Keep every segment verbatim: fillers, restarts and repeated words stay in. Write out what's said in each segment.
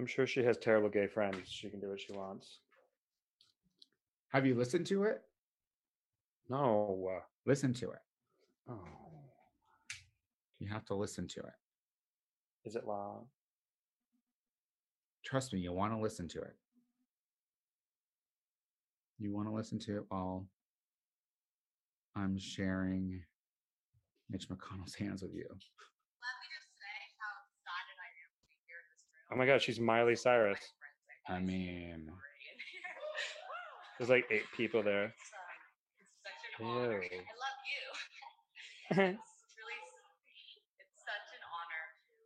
I'm sure she has terrible gay friends. She can do what she wants. Have you listened to it? No. Uh, listen to it. Oh. You have to listen to it. Is it long? Trust me, you want to listen to it. You want to listen to it while I'm sharing Mitch McConnell's hands with you. Let me just say how excited I am to be here in this room. Oh my God, she's Miley Cyrus. I mean, there's like eight people there. It's, uh, it's such an honor. Ew. I love you. It's really, it's such an honor to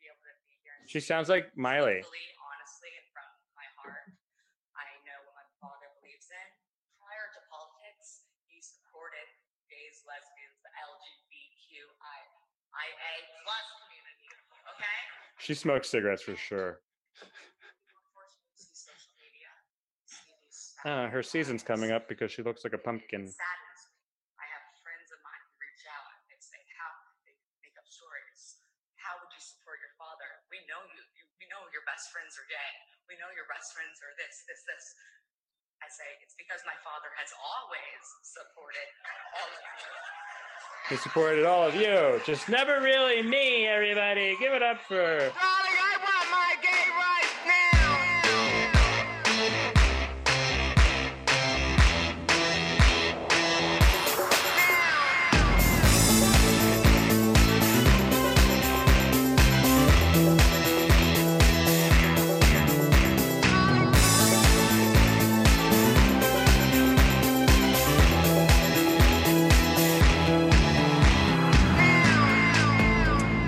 be able to be here. She sounds like Miley. Honestly, and from my heart, I know what my father believes in. Prior to politics, he supported gays, lesbians, the L G B T Q I A plus community. Okay. She smokes cigarettes for sure. Uh, her season's coming up because she looks like a pumpkin. Sadness. I have friends of mine who reach out and they say, how they make up stories. How would you support your father? We know you, you. We know your best friends are gay. We know your best friends are this, this, this. I say, it's because my father has always supported all of you. He supported all of you. Just never really me, everybody. Give it up for...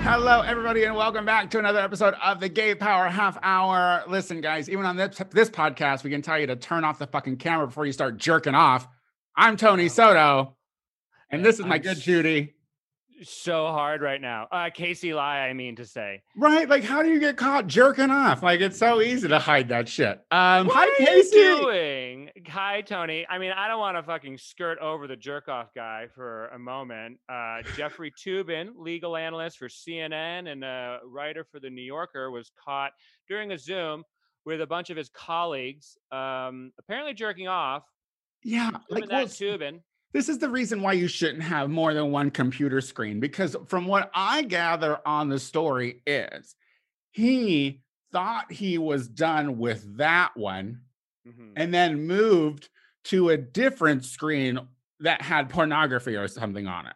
Hello, everybody, and welcome back to another episode of the Gay Power Half Hour. Listen, guys, even on this, this podcast, we can tell you to turn off the fucking camera before you start jerking off. I'm Tony Soto, and this is my I'm good Judy. So hard right now. Uh, Casey lie, I mean to say. Right? Like, how do you get caught jerking off? Like, it's so easy to hide that shit. Um, what hi, are Casey. You doing? Hi, Tony. I mean, I don't want to fucking skirt over the jerk-off guy for a moment. Uh, Jeffrey Toobin, legal analyst for C N N and a writer for The New Yorker, was caught during a Zoom with a bunch of his colleagues, um, apparently jerking off. Yeah. Like, that well, Toobin. This is the reason why you shouldn't have more than one computer screen, because from what I gather on the story is he thought he was done with that one. Mm-hmm. And then moved to a different screen that had pornography or something on it.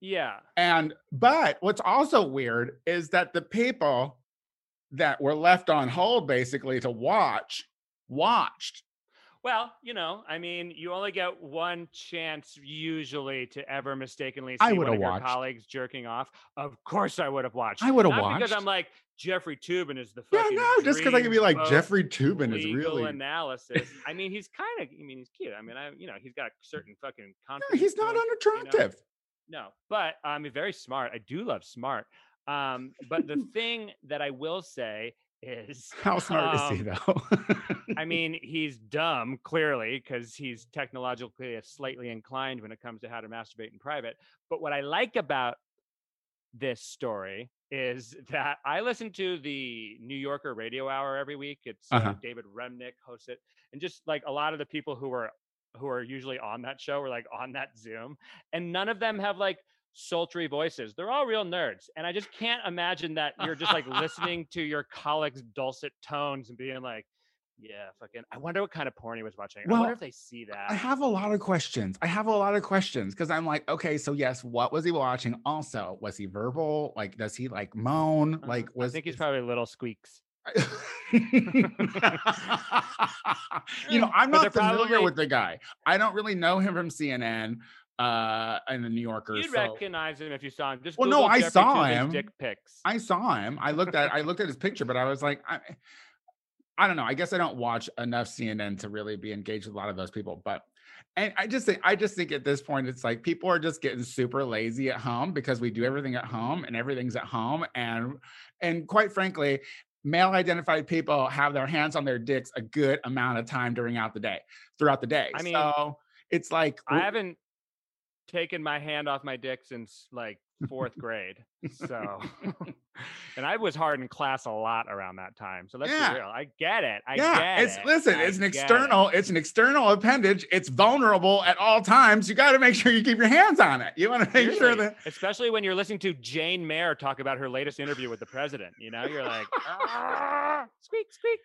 Yeah. And, but what's also weird is that the people that were left on hold basically to watch, watched. Well, you know, I mean, you only get one chance usually to ever mistakenly see one of your colleagues jerking off. Of course I would have watched. I would have watched. Because I'm like, Jeffrey Toobin is the fucking yeah, no, just because I could be like, Jeffrey Toobin is really... analysis. I mean, he's kind of, I mean, he's cute. I mean, I, you know, he's got a certain fucking confidence. No, he's not unattractive. You know? No, but I um, mean, very smart. I do love smart. Um, but the thing that I will say is how smart um, is he though? I mean, he's dumb clearly because he's technologically slightly inclined when it comes to how to masturbate in private. But what I like about this story is that I listen to the New Yorker radio hour every week. It's uh-huh. uh, David Remnick hosts it, and just like a lot of the people who are who are usually on that show were like on that Zoom, and none of them have like sultry voices. They're all real nerds, and I just can't imagine that you're just like listening to your colleagues' dulcet tones and being like, yeah, fucking, I wonder what kind of porn he was watching. Well, I wonder if they see that. I have a lot of questions. I have a lot of questions because I'm like, okay, so yes, what was he watching? Also, was he verbal? Like, does he like moan? Uh-huh. Like, was I think he's probably little squeaks. You know, I'm not familiar probably... with the guy. I don't really know him from C N N. Uh, in the New Yorker, you'd so. recognize him if you saw him. Just well, Google no, I Jeffrey saw him. Dick pics. I saw him. I looked at. I looked at his picture, but I was like, I, I don't know. I guess I don't watch enough C N N to really be engaged with a lot of those people. But, and I just think, I just think at this point, it's like people are just getting super lazy at home because we do everything at home and everything's at home, and and quite frankly, male-identified people have their hands on their dicks a good amount of time during out the day, throughout the day. I mean, so it's like I haven't taken my hand off my dick since like fourth grade. So, and I was hard in class a lot around that time. So let's yeah. be real. I get it. I yeah. get it's, it. Listen, I it's an external, it. it's an external appendage. It's vulnerable at all times. You got to make sure you keep your hands on it. You want to make Seriously. sure that, especially when you're listening to Jane Mayer talk about her latest interview with the president. You know, you're like, ah, squeak, squeak.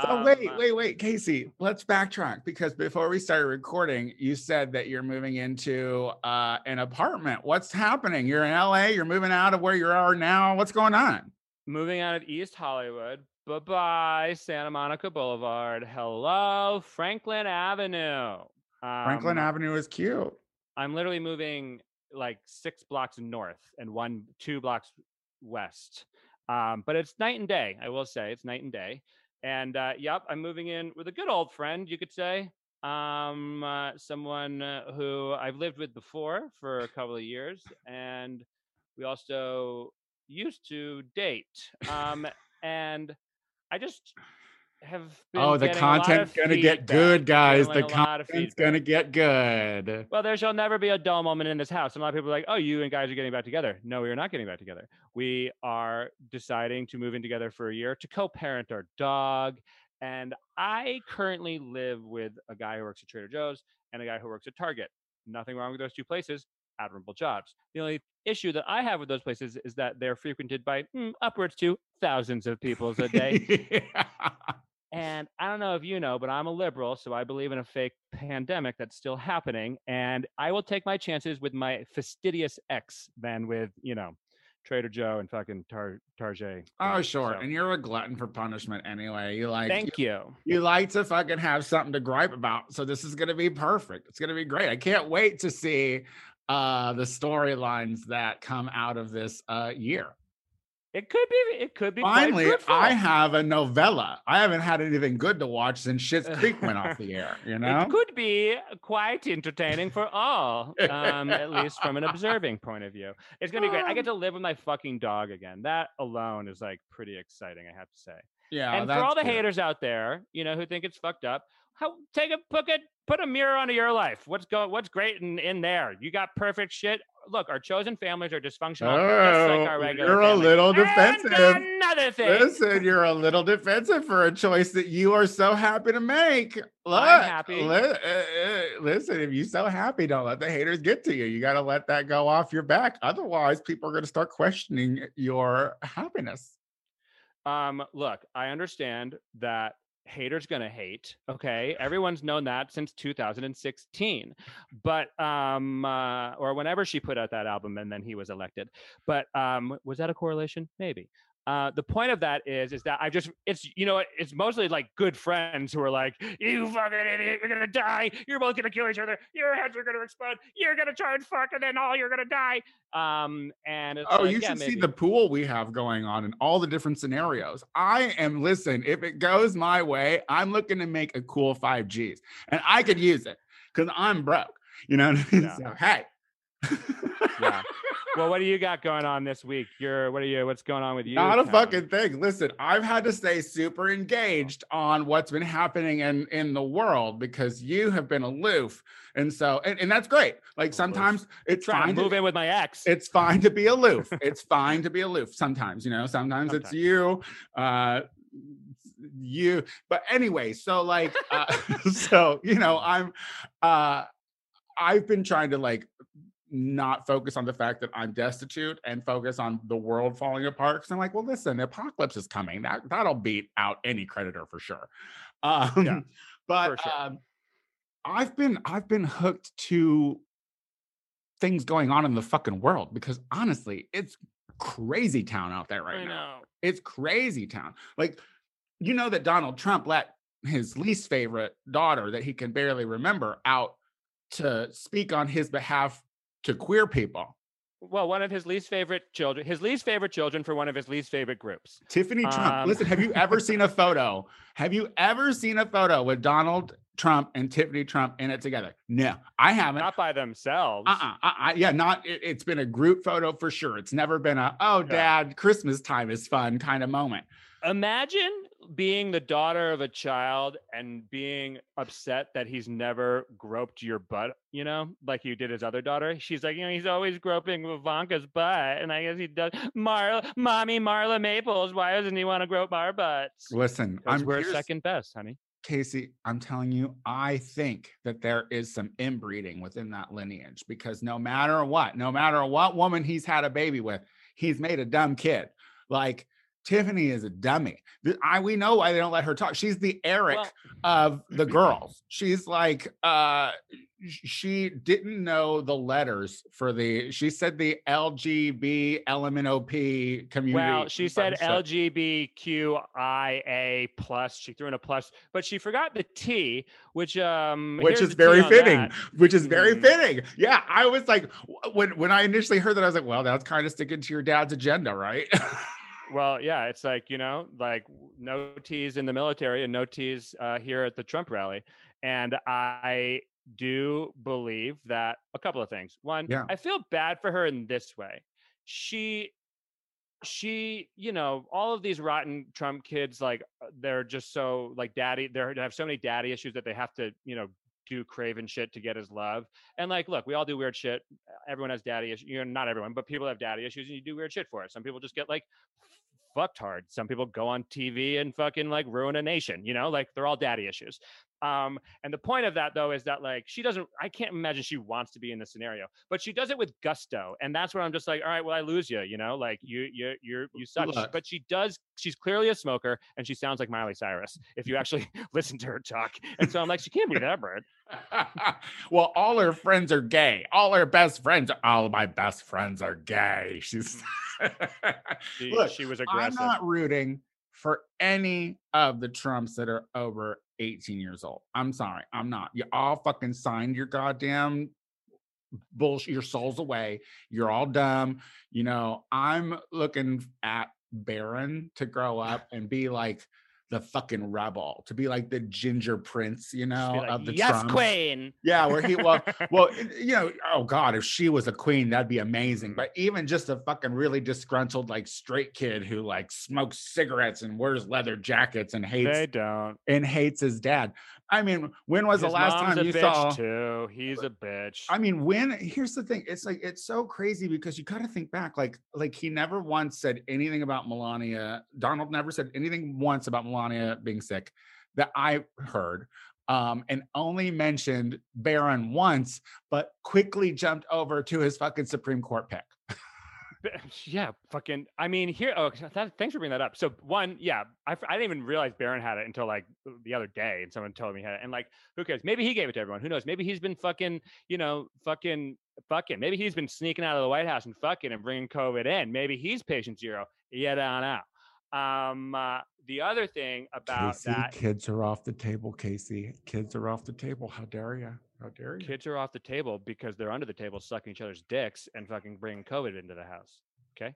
So um, wait, wait, wait, Casey, let's backtrack, because before we started recording, you said that you're moving into uh, an apartment. What's happening? You're in L A. You're moving out of where you are now. What's going on? Moving out of East Hollywood. Bye-bye, Santa Monica Boulevard. Hello, Franklin Avenue. Um, Franklin Avenue is cute. I'm literally moving like six blocks north and one, two blocks west. Um, but it's night and day. I will say it's night and day. And uh, yep, I'm moving in with a good old friend, you could say, um, uh, someone uh, who I've lived with before for a couple of years, and we also used to date. Um, and I just have been oh, the content's gonna feedback. get good, guys. The content's gonna get good. Well, there shall never be a dull moment in this house. And a lot of people are like, "Oh, you and guys are getting back together." No, we are not getting back together. We are deciding to move in together for a year to co-parent our dog. And I currently live with a guy who works at Trader Joe's and a guy who works at Target. Nothing wrong with those two places. Admirable jobs. The only issue that I have with those places is that they're frequented by mm, upwards to thousands of people a day. yeah. And I don't know if you know, but I'm a liberal, so I believe in a fake pandemic that's still happening. And I will take my chances with my fastidious ex than with, you know, Trader Joe and fucking Tar- Target. Oh, sure. So. And you're a glutton for punishment anyway. You like, thank you. you. You like to fucking have something to gripe about. So this is going to be perfect. It's going to be great. I can't wait to see uh, the storylines that come out of this uh, year. It could be. It could be. Finally, I have a novella. I haven't had anything good to watch since Schitt's Creek went off the air. You know, it could be quite entertaining for all, um, at least from an observing point of view. It's gonna be great. I get to live with my fucking dog again. That alone is like pretty exciting, I have to say. Yeah. And for all the haters out there, you know, who think it's fucked up, how take a look at put a mirror onto your life. What's going? What's great in, in there? You got perfect shit. Look, our chosen families are dysfunctional. Oh, just like our regular you're a families. little defensive. And another thing. Listen, you're a little defensive for a choice that you are so happy to make. Look, I'm happy. Li- uh, listen, if you're so happy, don't let the haters get to you. You got to let that go off your back. Otherwise, people are going to start questioning your happiness. Um, look, I understand that haters gonna hate. Okay, everyone's known that since two thousand sixteen, but um uh, or whenever she put out that album and then he was elected. But um was that a correlation? Maybe. Uh the point of that is is that I just it's you know it's mostly like good friends who are like, "You fucking idiot, you're gonna die, you're both gonna kill each other, your heads are gonna explode, you're gonna try and fuck, and then all you're gonna die." Um and it's oh like, you yeah, should maybe. see the pool we have going on in all the different scenarios. I am listen, if it goes my way, I'm looking to make a cool five G's and I could use it because I'm broke. You know what I mean? Yeah. So hey. yeah. Well, what do you got going on this week? You're what are you? What's going on with you? Not a Tom? fucking thing. Listen, I've had to stay super engaged on what's been happening in, in the world because you have been aloof, and so and, and that's great. Like sometimes it's Try fine to move to, in with my ex. It's fine to be aloof. it's fine to be aloof. Sometimes you know. Sometimes, sometimes. it's you. Uh, you. But anyway, so like, uh, so you know, I'm. Uh, I've been trying to like. not focus on the fact that I'm destitute and focus on the world falling apart. Because I'm like, well, listen, the apocalypse is coming. That, that'll beat out any creditor for sure. Um, yeah, but for sure. um, I've been I've been hooked to things going on in the fucking world because honestly, it's crazy town out there right I now. Know. It's crazy town. Like, you know that Donald Trump let his least favorite daughter that he can barely remember out to speak on his behalf to queer people. Well, one of his least favorite children, his least favorite children for one of his least favorite groups. Tiffany Trump. Um, Listen, have you ever seen a photo? Have you ever seen a photo with Donald Trump and Tiffany Trump in it together? No, I haven't. Not by themselves. Uh-uh. uh-uh yeah, not, it, it's been a group photo for sure. It's never been a, oh, yeah. Dad, Christmas time is fun kind of moment. Imagine being the daughter of a child and being upset that he's never groped your butt, you know, like you did his other daughter. She's like, you know, he's always groping Ivanka's butt. And I guess he does. Marla, mommy, Marla Maples. Why doesn't he want to grope our butts? Listen, I'm we're second best, honey. Casey, I'm telling you, I think that there is some inbreeding within that lineage, because no matter what, no matter what woman he's had a baby with, he's made a dumb kid. Like, Tiffany is a dummy. I we know why they don't let her talk. She's the Eric well, of the girls. She's like, uh, she didn't know the letters for the, she said the L G B L M N O P community. Well, she said L G B Q I A plus. She threw in a plus, but she forgot the T, which um, which is very fitting. Which is very mm. fitting. Yeah, I was like, when when I initially heard that, I was like, well, that's kind of sticking to your dad's agenda, right? Well, yeah, it's like, you know, like no T's in the military and no T's uh, here at the Trump rally. And I do believe that a couple of things. One, yeah. I feel bad for her in this way. She, she, you know, all of these rotten Trump kids, like they're just so like daddy, they're, they have so many daddy issues that they have to, you know, do craven shit to get his love. And like, look, we all do weird shit. Everyone has daddy issues. You know, not everyone, but people have daddy issues and you do weird shit for it. Some people just get like, fucked hard. Some people go on T V and fucking like ruin a nation, you know, like they're all daddy issues. Um, and the point of that though, is that like, she doesn't, I can't imagine she wants to be in this scenario, but she does it with gusto. And that's where I'm just like, all right, well, I lose you, you know, like you, you, you're, you suck, look. But she does, she's clearly a smoker and she sounds like Miley Cyrus if you actually listen to her talk. And so I'm like, she can't be that bird. Well, all her friends are gay. All her best friends, are, all of my best friends are gay. She's she, look, she was aggressive. I'm not rooting for any of the Trumps that are over eighteen years old. I'm sorry, I'm not. You all fucking signed your goddamn bullshit, your souls away. You're all dumb. You know, I'm looking at Barron to grow up and be like, the fucking rebel, to be like the ginger prince, you know, like, of the yes, Trump. Queen. Yeah, where he, well, well, you know, oh God, if she was a queen, that'd be amazing. But even just a fucking really disgruntled, like straight kid who like smokes cigarettes and wears leather jackets and hates, they don't, and hates his dad. I mean, when was his the last time you saw? Too. He's a bitch. I mean, when here's the thing, it's like it's so crazy because you gotta think back, like like he never once said anything about Melania. Donald never said anything once about Melania being sick that I heard, um, and only mentioned Barron once, but quickly jumped over to his fucking Supreme Court pick. Yeah, fucking. I mean, here. Oh, that, thanks for bringing that up. So one, yeah, I, I didn't even realize Barron had it until like the other day, and someone told me he had it. And like, who cares? Maybe he gave it to everyone. Who knows? Maybe he's been fucking, you know, fucking, fucking. Maybe he's been sneaking out of the White House and fucking and bringing COVID in. Maybe he's patient zero. Yeah, I don't know. Um, uh, the other thing about Casey, that, kids are off the table. Casey, kids are off the table. How dare you? How dare you? Kids are off the table because they're under the table sucking each other's dicks and fucking bringing COVID into the house. Okay,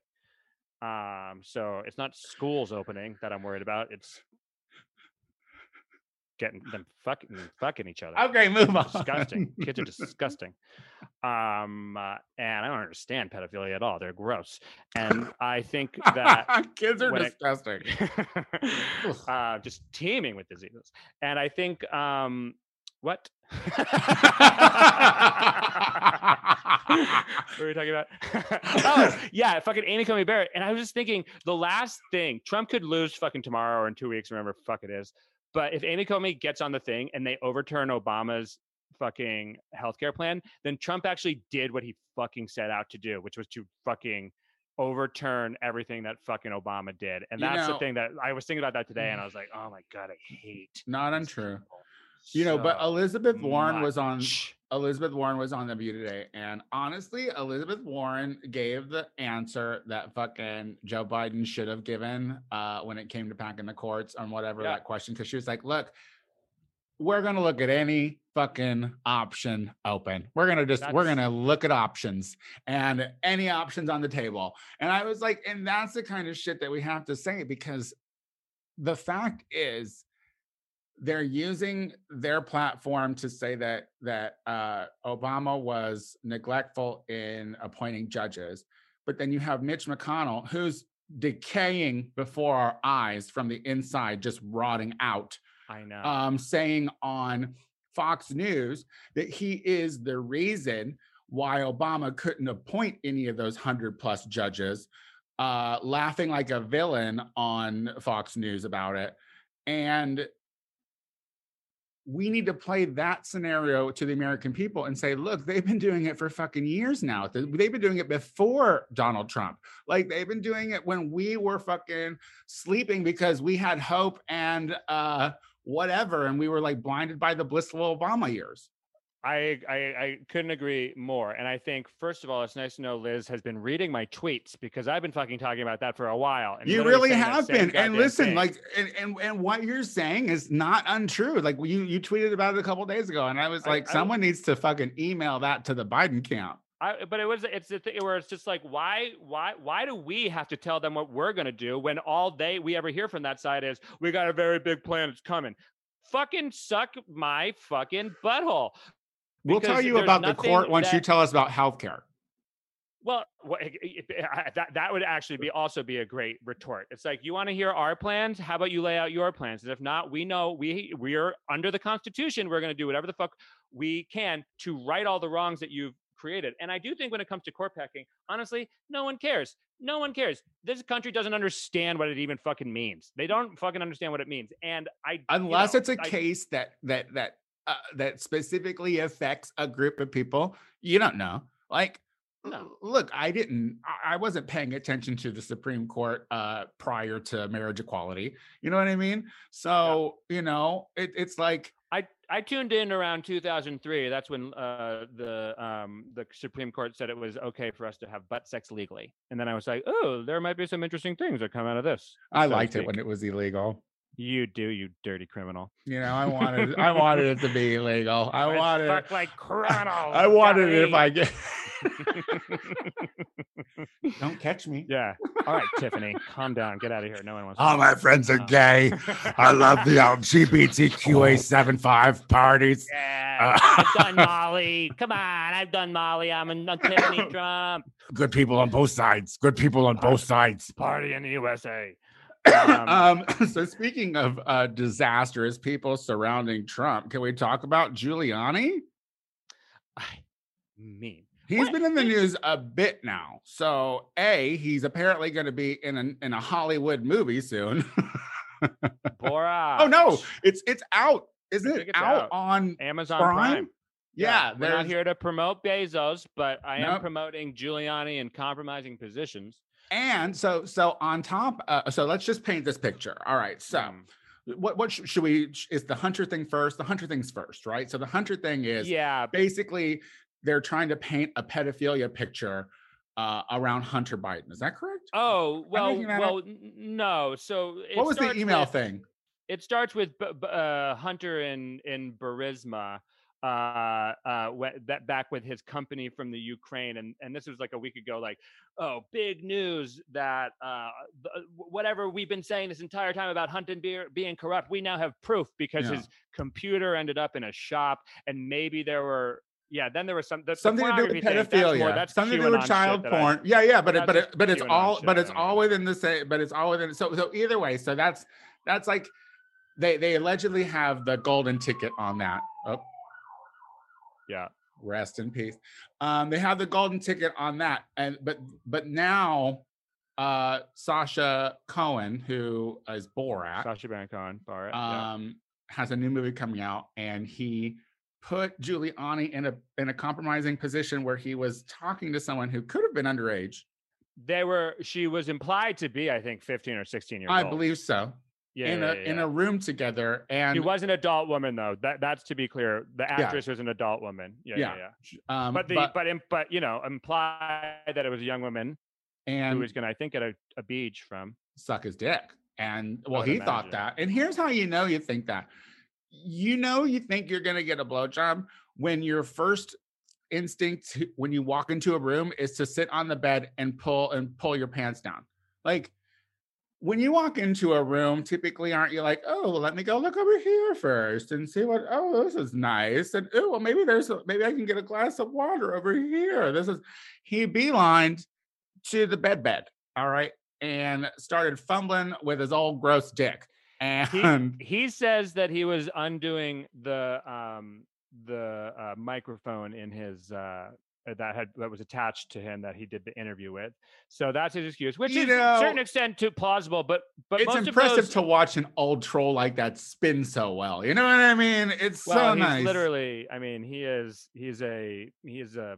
um, so it's not schools opening that I'm worried about. It's getting them fucking fucking each other. Okay, move on. Disgusting. Kids are disgusting. Um, uh, and I don't understand pedophilia at all. They're gross. And I think that kids are disgusting. It, uh, just teeming with diseases. And I think, um, what? What were we talking about? Oh, yeah, fucking Amy Coney Barrett. And I was just thinking, the last thing, Trump could lose fucking tomorrow or in two weeks, remember, fuck it is. But if Amy Coney gets on the thing and they overturn Obama's fucking healthcare plan, then Trump actually did what he fucking set out to do, which was to fucking overturn everything that fucking Obama did. And that's you know, the thing that I was thinking about that today. And I was like, oh my God, I hate. Not untrue. People. You so know, but Elizabeth Warren much. was on Elizabeth Warren was on The View today. And honestly, Elizabeth Warren gave the answer that fucking Joe Biden should have given uh, when it came to packing the courts on whatever yeah. that question. Because she was like, look, we're going to look at any fucking option open. We're going to just, that's... we're going to look at options and any options on the table. And I was like, and that's the kind of shit that we have to say, because the fact is, they're using their platform to say that that uh, Obama was neglectful in appointing judges. But then you have Mitch McConnell, who's decaying before our eyes from the inside, just rotting out. I know. Um, saying on Fox News that he is the reason why Obama couldn't appoint any of those hundred plus judges, uh, laughing like a villain on Fox News about it. And we need to play that scenario to the American people and say, look, they've been doing it for fucking years now. They've been doing it before Donald Trump. Like, they've been doing it when we were fucking sleeping because we had hope and uh, whatever. And we were like blinded by the blissful Obama years. I, I I couldn't agree more. And I think, first of all, it's nice to know Liz has been reading my tweets, because I've been fucking talking about that for a while. And you really have been. And listen, thing. like, and, and and what you're saying is not untrue. Like, you, you tweeted about it a couple of days ago, and I was like, I, someone I, needs to fucking email that to the Biden camp. I, but it was it's the thing where it's just like, why why why do we have to tell them what we're gonna do when all they we ever hear from that side is, we got a very big plan, it's coming. Fucking suck my fucking butthole. Because we'll tell you about the court once that, you tell us about healthcare. Well, that that would actually be also be a great retort. It's like, you want to hear our plans? How about you lay out your plans? And if not, we know we we are under the Constitution. We're going to do whatever the fuck we can to right all the wrongs that you've created. And I do think when it comes to court packing, honestly, no one cares. No one cares. This country doesn't understand what it even fucking means. They don't fucking understand what it means. And I, unless you know, it's a I, case that that that. Uh, that specifically affects a group of people, you don't know. Like, no. Look, I didn't, I wasn't paying attention to the Supreme Court uh, prior to marriage equality. You know what I mean? So, yeah. you know, it, it's like. I, I tuned in around two thousand three. That's when uh, the um, the Supreme Court said it was okay for us to have butt sex legally. And then I was like, oh, there might be some interesting things that come out of this. I so liked it when it was illegal. You do, you dirty criminal. You know, I wanted, I wanted it to be illegal. I Let's wanted, fuck like criminal. I wanted it if I get. Don't catch me. Yeah. All right, Tiffany, calm down. Get out of here. No one wants. All to my friends are gay. I love the L G B T Q A seventy-five parties. Yeah, uh, I've done Molly. Come on, I've done Molly. I'm a I'm Tiffany Trump. Good people on both sides. Good people on both sides. Party in the U S A. Um, um, so speaking of uh, disastrous people surrounding Trump, can we talk about Giuliani? I mean, he's what? been in the news a bit now. So, A, he's apparently going to be in a in a Hollywood movie soon. Borat. Oh no, it's it's out. Isn't it it's out, out on Amazon Prime? Prime. Yeah, yeah, we're not here to promote Bezos, but I am nope. promoting Giuliani and compromising positions. And so, so on top, uh, so let's just paint this picture. All right. So what, what sh- should we, sh- is the Hunter thing first? The Hunter thing's first, right? So the Hunter thing is yeah. basically they're trying to paint a pedophilia picture uh, around Hunter Biden. Is that correct? Oh, well, well, up? no. So it what was the email with, thing? It starts with uh, Hunter in, in Burisma. Uh, uh, that back with his company from the Ukraine, and and this was like a week ago. Like, oh, big news that uh, th- whatever we've been saying this entire time about Hunter be- being corrupt, we now have proof because yeah. his computer ended up in a shop, and maybe there were yeah. Then there was some the, something the to do with pedophilia, thing, that's more, that's something to do with child porn. I, yeah, yeah, but it, but it, but it's all but it's all within the same. But it's all within. So so either way, so that's that's like they they allegedly have the golden ticket on that. Oh. Yeah. Rest in peace. Um, they have the golden ticket on that. And but but now uh Sacha Cohen, who is Borat. Sacha Baron Cohen, Borat, um, yeah. has a new movie coming out, and he put Giuliani in a in a compromising position where he was talking to someone who could have been underage. They were she was implied to be, I think, fifteen or sixteen years I old. I believe so. Yeah, in yeah, a yeah. in a room together, and she was an adult woman, though. That that's to be clear. The actress yeah. was an adult woman. Yeah, yeah. yeah, yeah. Um, but the but but, imp, but you know, imply that it was a young woman, and who was going to, I think, at a, a beach from suck his dick. And well, he imagine. thought that. And here's how you know you think that. You know, you think you're going to get a blowjob when your first instinct when you walk into a room is to sit on the bed and pull and pull your pants down, like. When you walk into a room, typically aren't you like, oh, well, let me go look over here first and see what, oh, this is nice. And, oh, well, maybe there's, a, maybe I can get a glass of water over here. This is, he beelined to the bed bed, all right? and started fumbling with his old gross dick. And he, he says that he was undoing the um, the uh, microphone in his uh, that had that was attached to him that he did the interview with. So that's his excuse, which you is know, to a certain extent too plausible. But but it's most impressive of those, to watch an old troll like that spin so well. You know what I mean? It's well, so he's nice. Literally, I mean, he is he's a he is a.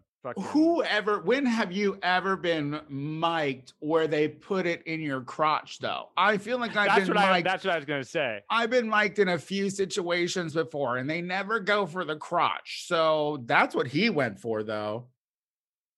Whoever, when have you ever been mic'd where they put it in your crotch, though? I feel like I've that's been what mic'd. I, that's what I was going to say. I've been mic'd in a few situations before, and they never go for the crotch. So that's what he went for, though.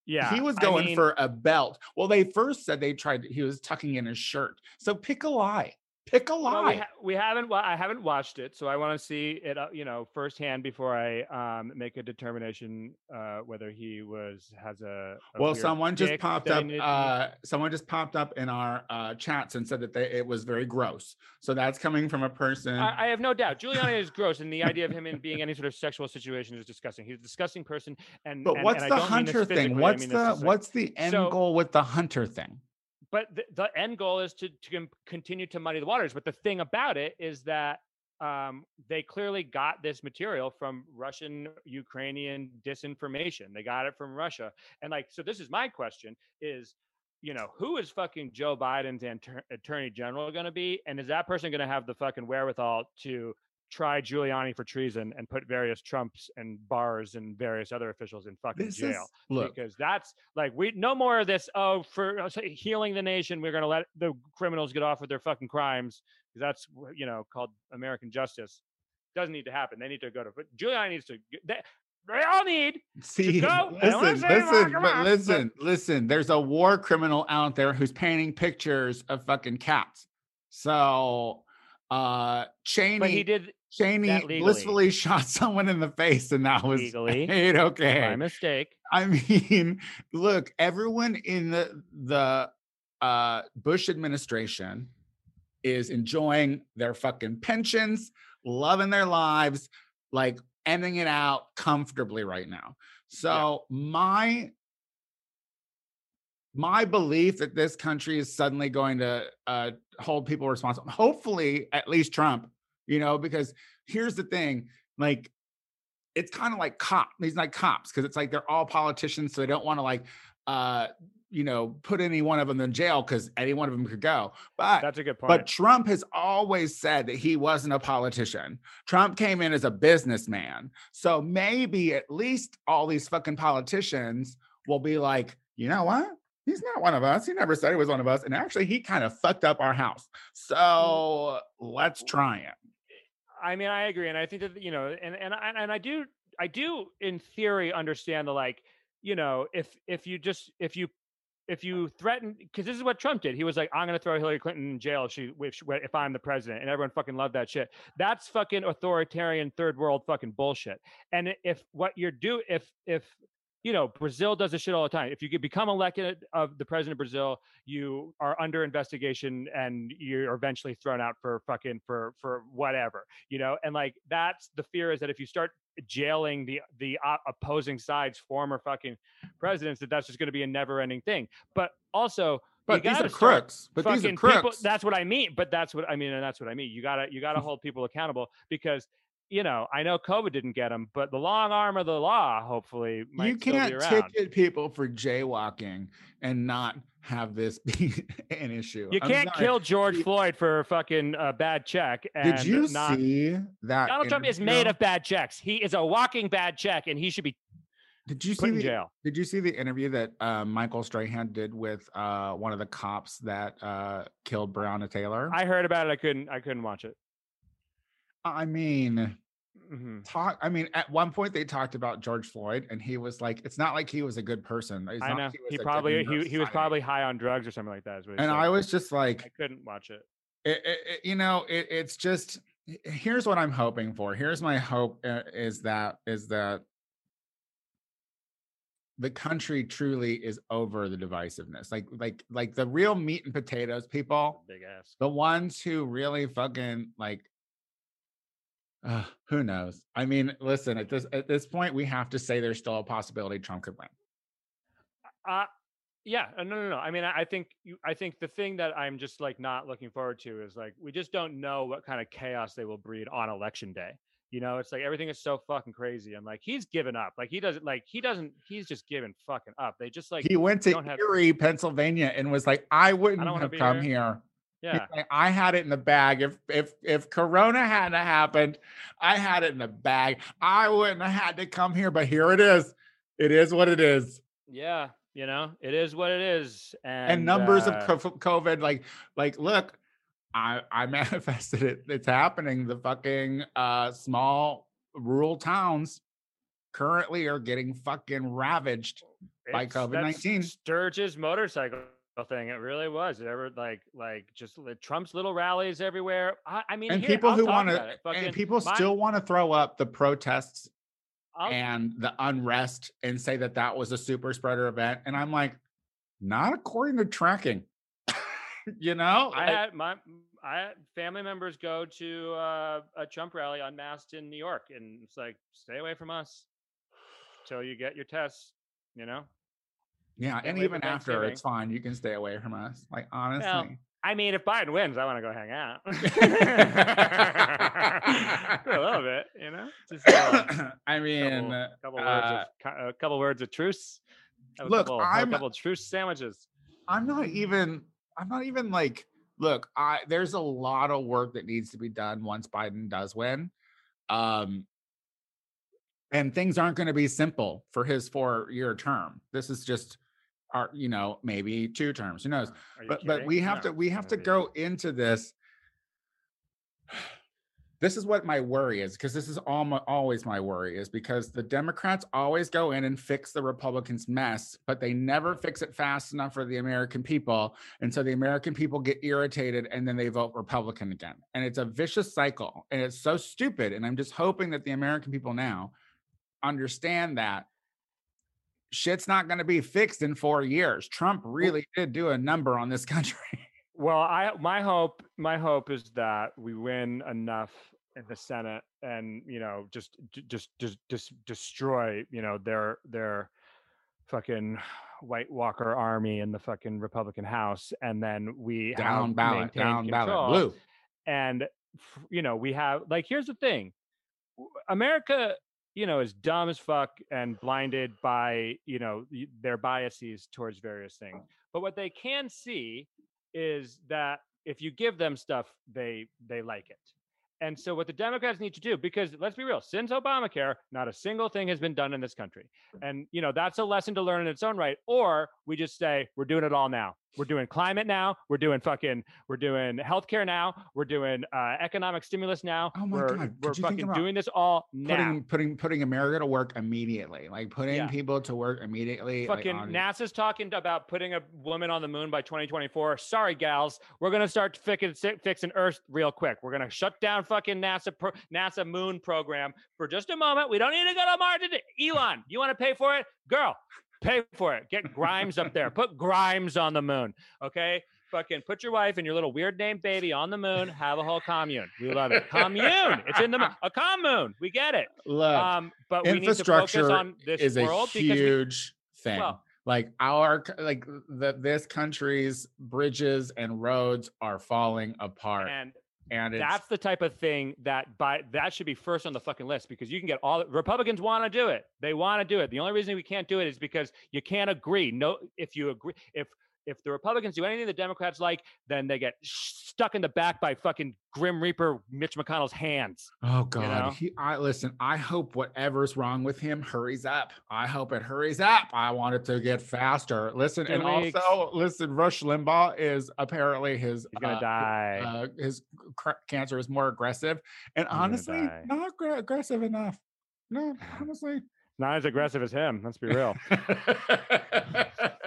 Yeah. He was going I mean, for a belt. Well, they first said they tried, he was tucking in his shirt. So pick a lie. Pick a lie. Well, we, ha- we haven't, well, I haven't watched it, so I want to see it, you know, firsthand before I um, make a determination uh, whether he was has a. a well, someone just popped up. Uh, someone just popped up in our uh, chats and said that they, it was very gross. So that's coming from a person. I, I have no doubt. Giuliani is gross, and the idea of him in being any sort of sexual situation is disgusting. He's a disgusting person. And but and, what's and the Hunter thing? What's I mean the what's the end so, goal with the Hunter thing? But the, the end goal is to, to continue to muddy the waters. But the thing about it is that um, they clearly got this material from Russian, Ukrainian disinformation. They got it from Russia. And like, so this is my question is, you know, who is fucking Joe Biden's inter- attorney general going to be? And is that person going to have the fucking wherewithal to try Giuliani for treason and put various Trumps and Barrs and various other officials in fucking this jail is, look, because that's like we no more of this. Oh, for healing the nation, we're going to let the criminals get off with their fucking crimes because that's, you know, called American justice. Doesn't need to happen. They need to go to. But Giuliani needs to. They, they all need see, to go. Listen, listen, but on, listen, but, listen. There's a war criminal out there who's painting pictures of fucking cats. So. Uh, Cheney, but he did Cheney blissfully shot someone in the face, and that was legally made okay. My mistake. I mean, look, everyone in the the uh, Bush administration is enjoying their fucking pensions, loving their lives, like ending it out comfortably right now. So yeah. my my belief that this country is suddenly going to uh, hold people responsible, hopefully at least Trump, you know, because here's the thing, like, it's kind of like cop. He's like cops because it's like they're all politicians. So they don't want to like, uh, you know, put any one of them in jail because any one of them could go. But that's a good point. But Trump has always said that he wasn't a politician. Trump came in as a businessman. So maybe at least all these fucking politicians will be like, you know what? He's not one of us. He never said he was one of us. And actually, he kind of fucked up our house. So let's try it. I mean, I agree. And I think that, you know, and and, and I do, I do in theory understand the, like, you know, if if you just, if you, if you threaten, because this is what Trump did. He was like, I'm going to throw Hillary Clinton in jail if, she, if, she, if I'm the president. And everyone fucking loved that shit. That's fucking authoritarian third world fucking bullshit. And if what you're doing, if, if, you know, Brazil does this shit all the time. If you get become elected of the president of Brazil, you are under investigation and you're eventually thrown out for fucking for for whatever, you know. And like that's the fear, is that if you start jailing the the opposing side's former fucking presidents, that that's just going to be a never ending thing. But also, but these are crooks. But these are crooks. People, that's what I mean. But that's what I mean, and that's what I mean. You gotta you gotta hold people accountable because. You know, I know COVID didn't get them, but the long arm of the law, hopefully, might you can't still be around. Ticket people for jaywalking and not have this be an issue. You can't kill George Floyd for a fucking uh, bad check. And did you not... see that? Donald Trump is made of bad checks. He is a walking bad check, and he should be. Did you see the, jail. Did you see the interview that uh, Michael Strahan did with uh, one of the cops that uh, killed Breonna Taylor? I heard about it. I couldn't. I couldn't watch it. I mean, mm-hmm. talk. I mean, at one point they talked about George Floyd, and he was like, "It's not like he was a good person." It's I know not he, was he probably he, he was probably high on drugs or something like that. Is what he and said. I was just like, I couldn't watch it. it, it, it you know, it, it's just here's what I'm hoping for. Here's my hope uh, is that is that the country truly is over the divisiveness, like like like the real meat and potatoes people, big ass, the ones who really fucking like. Uh, who knows? I mean, listen, at this at this point, we have to say there's still a possibility Trump could win. Uh, Yeah, no, no, no. I mean, I think you, I think the thing that I'm just like not looking forward to is like, we just don't know what kind of chaos they will breed on election day. You know, it's like everything is so fucking crazy. And like, he's given up. Like he doesn't like, he doesn't, he's just given fucking up. They just like, he went to have, Erie, Pennsylvania and was like, I wouldn't I have come here. here. Yeah. Like, I had it in the bag. If, if, if Corona hadn't happened, I had it in the bag. I wouldn't have had to come here, but here it is. It is what it is. Yeah. You know, it is what it is. And, and numbers uh, of COVID, like, like, look, I, I manifested it. It's happening. The fucking uh, small rural towns currently are getting fucking ravaged by COVID nineteen. Sturge's motorcycle thing. It really was. It ever like like just Trump's little rallies everywhere. I, I mean, and here, people I'll who want to and people my, still want to throw up the protests I'll, and the unrest and say that that was a super spreader event. And I'm like, not according to tracking. You know, I like, had my I family members go to uh, a Trump rally unmasked in New York, and it's like, stay away from us till you get your tests. You know, yeah, stay and even after, it's fine. You can stay away from us. Like honestly, well, I mean, if Biden wins, I want to go hang out a little bit. You know, just uh, I mean, a couple, couple uh, words, of, a couple words of truce. Look, a couple, I'm, a couple of truce sandwiches. I'm not even. I'm not even like, look, I, there's a lot of work that needs to be done once Biden does win. Um, and things aren't going to be simple for his four year term. This is just our, you know, maybe two terms, who knows, but, but we have no, to, we have maybe. to go into this. This is what my worry is. Cause this is all my, always my worry is because the Democrats always go in and fix the Republicans' mess, but they never fix it fast enough for the American people. And so the American people get irritated and then they vote Republican again. And it's a vicious cycle and it's so stupid. And I'm just hoping that the American people now understand that shit's not going to be fixed in four years. Trump really did do a number on this country. Well, I my hope my hope is that we win enough in the Senate, and you know, just just just just destroy you know their their fucking White Walker army in the fucking Republican House, and then we down have ballot, down control. ballot, blue, and you know we have like here's the thing, America, you know, is dumb as fuck and blinded by you know their biases towards various things, but what they can see is that if you give them stuff, they they like it. And so what the Democrats need to do, because let's be real, since Obamacare, not a single thing has been done in this country. And, you know, that's a lesson to learn in its own right. Or we just say, we're doing it all now. We're doing climate now. We're doing fucking, we're doing healthcare now. We're doing uh, economic stimulus now. Oh my we're, God. We're fucking doing this all now. Putting, putting, putting America to work immediately. Like putting yeah. people to work immediately. Fucking like, NASA's talking about putting a woman on the moon by twenty twenty-four. Sorry, gals. We're going to start fixing, fixing Earth real quick. We're going to shut down fucking NASA pro- NASA moon program for just a moment. We don't need to go to Mars today. Elon, you want to pay for it? Girl, pay for it. Get Grimes up there. Put Grimes on the moon. Okay? Fucking put your wife and your little weird name baby on the moon. Have a whole commune. We love it. Commune. It's in the moon. A commune. We get it. Look, um, but we need to focus on this is world a huge we, thing. Well, like our like the this country's bridges and roads are falling apart. And And that's the type of thing that by that should be first on the fucking list, because you can get all Republicans want to do it. They want to do it. The only reason we can't do it is because you can't agree. No, if you agree, if if the Republicans do anything the Democrats like, then they get stuck in the back by fucking Grim Reaper Mitch McConnell's hands. Oh, God. You know? he, I listen, I hope whatever's wrong with him hurries up. I hope it hurries up. I want it to get faster. Listen, Two and weeks. also, listen, Rush Limbaugh is apparently his He's gonna uh, die. Uh, his cr- cancer is more aggressive. And I'm honestly, not gr- aggressive enough. No, honestly. Not as aggressive as him. Let's be real.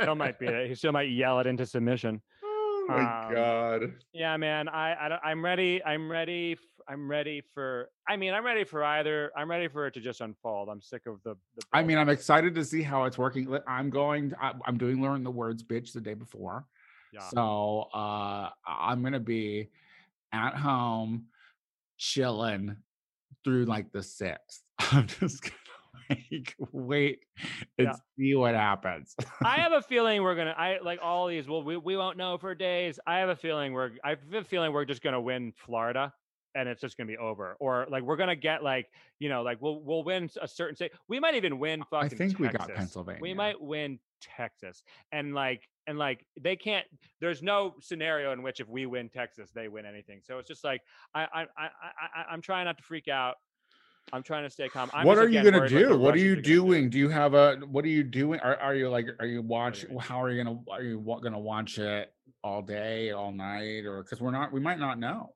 Still might be. He still might yell it into submission. Oh my um, God. Yeah, man. I, I I'm ready. I'm ready. I'm ready for. I mean, I'm ready for either. I'm ready for it to just unfold. I'm sick of the. the I mean, I'm excited to see how it's working. I'm going. I, I'm doing learn the words bitch the day before, yeah. so uh, I'm gonna be at home chilling through like the sixth. I'm just. Gonna like, wait and yeah. see what happens. I have a feeling we're gonna. I like all these. Well, we we won't know for days. I have a feeling we're. I have a feeling we're just gonna win Florida, and it's just gonna be over. Or like we're gonna get like you know like we'll we'll win a certain state. We might even win fucking. I think Texas. We got Pennsylvania. We might win Texas, and like and like they can't. There's no scenario in which if we win Texas, they win anything. So it's just like I I I, I I'm trying not to freak out. I'm trying to stay calm. I'm what are you going to do? What are you doing? Do you have a, what are you doing? Are are you like, are you watching, how are you going to, are you going to watch it all day, all night? Or, cause we're not, we might not know.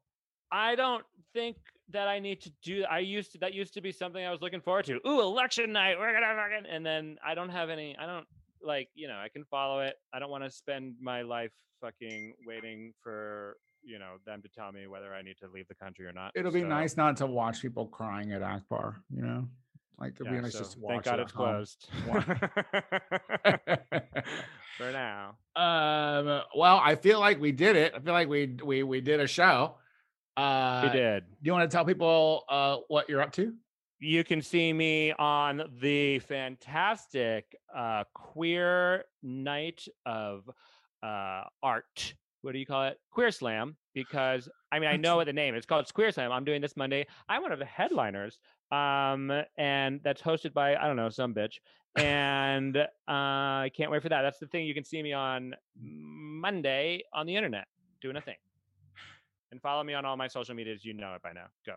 I don't think that I need to do, I used to, that used to be something I was looking forward to. Ooh, election night. We're going to fucking, and then I don't have any, I don't like, you know, I can follow it. I don't want to spend my life fucking waiting for, you know, them to tell me whether I need to leave the country or not. It'll be so nice not to watch people crying at Akbar, you know, like it'll yeah, be nice so just to watch. Thank God it it's home. Closed. For now. Um, well, I feel like we did it. I feel like we, we, we did a show. Uh, we did. Do you want to tell people uh, what you're up to? You can see me on the fantastic uh, Queer Night of uh, Art. What do you call it? Queer Slam, because I mean, I know what the name is. It's called Queer Slam. I'm doing this Monday. I'm one of the headliners. Um, and that's hosted by, I don't know, some bitch. And uh, I can't wait for that. That's the thing. You can see me on Monday on the internet doing a thing. And follow me on all my social medias. You know it by now. Go.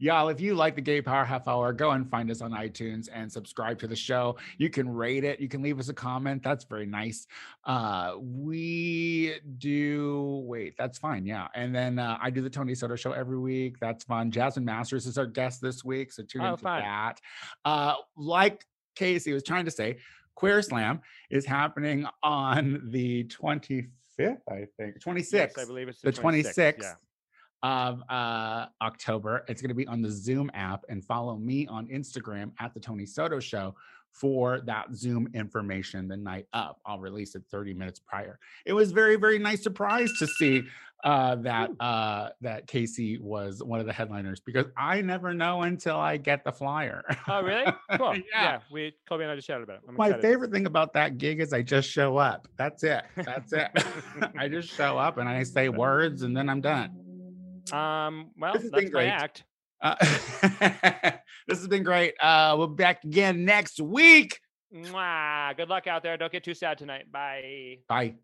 Y'all, if you like the Gay Power Half Hour, go and find us on iTunes and subscribe to the show. You can rate it. You can leave us a comment. That's very nice. Uh, we do... Wait, that's fine. Yeah. And then uh, I do the Tony Soto Show every week. That's fun. Jasmine Masters is our guest this week, so tune oh, into fun. that. Uh, like Casey was trying to say, Queer Slam is happening on the twenty-fifth, I think. twenty-sixth. Yes, I believe it's the, the twenty-sixth. twenty-sixth. Yeah. of uh October. It's going to be on the Zoom app, and follow me on Instagram at the Tony Soto Show for that Zoom information the night up. I'll release it thirty minutes prior. It was very, very nice surprise to see uh that uh that Casey was one of the headliners, because I never know until I get the flyer. Oh, really? Cool. yeah. yeah. We Kobe and I just chatted about it. I'm My excited. favorite thing about that gig is I just show up. That's it. That's it. I just show up and I say words, and then I'm done. Um, well, that's my great. act. Uh, this has been great. Uh, we'll be back again next week. Mwah. Good luck out there. Don't get too sad tonight. Bye. Bye.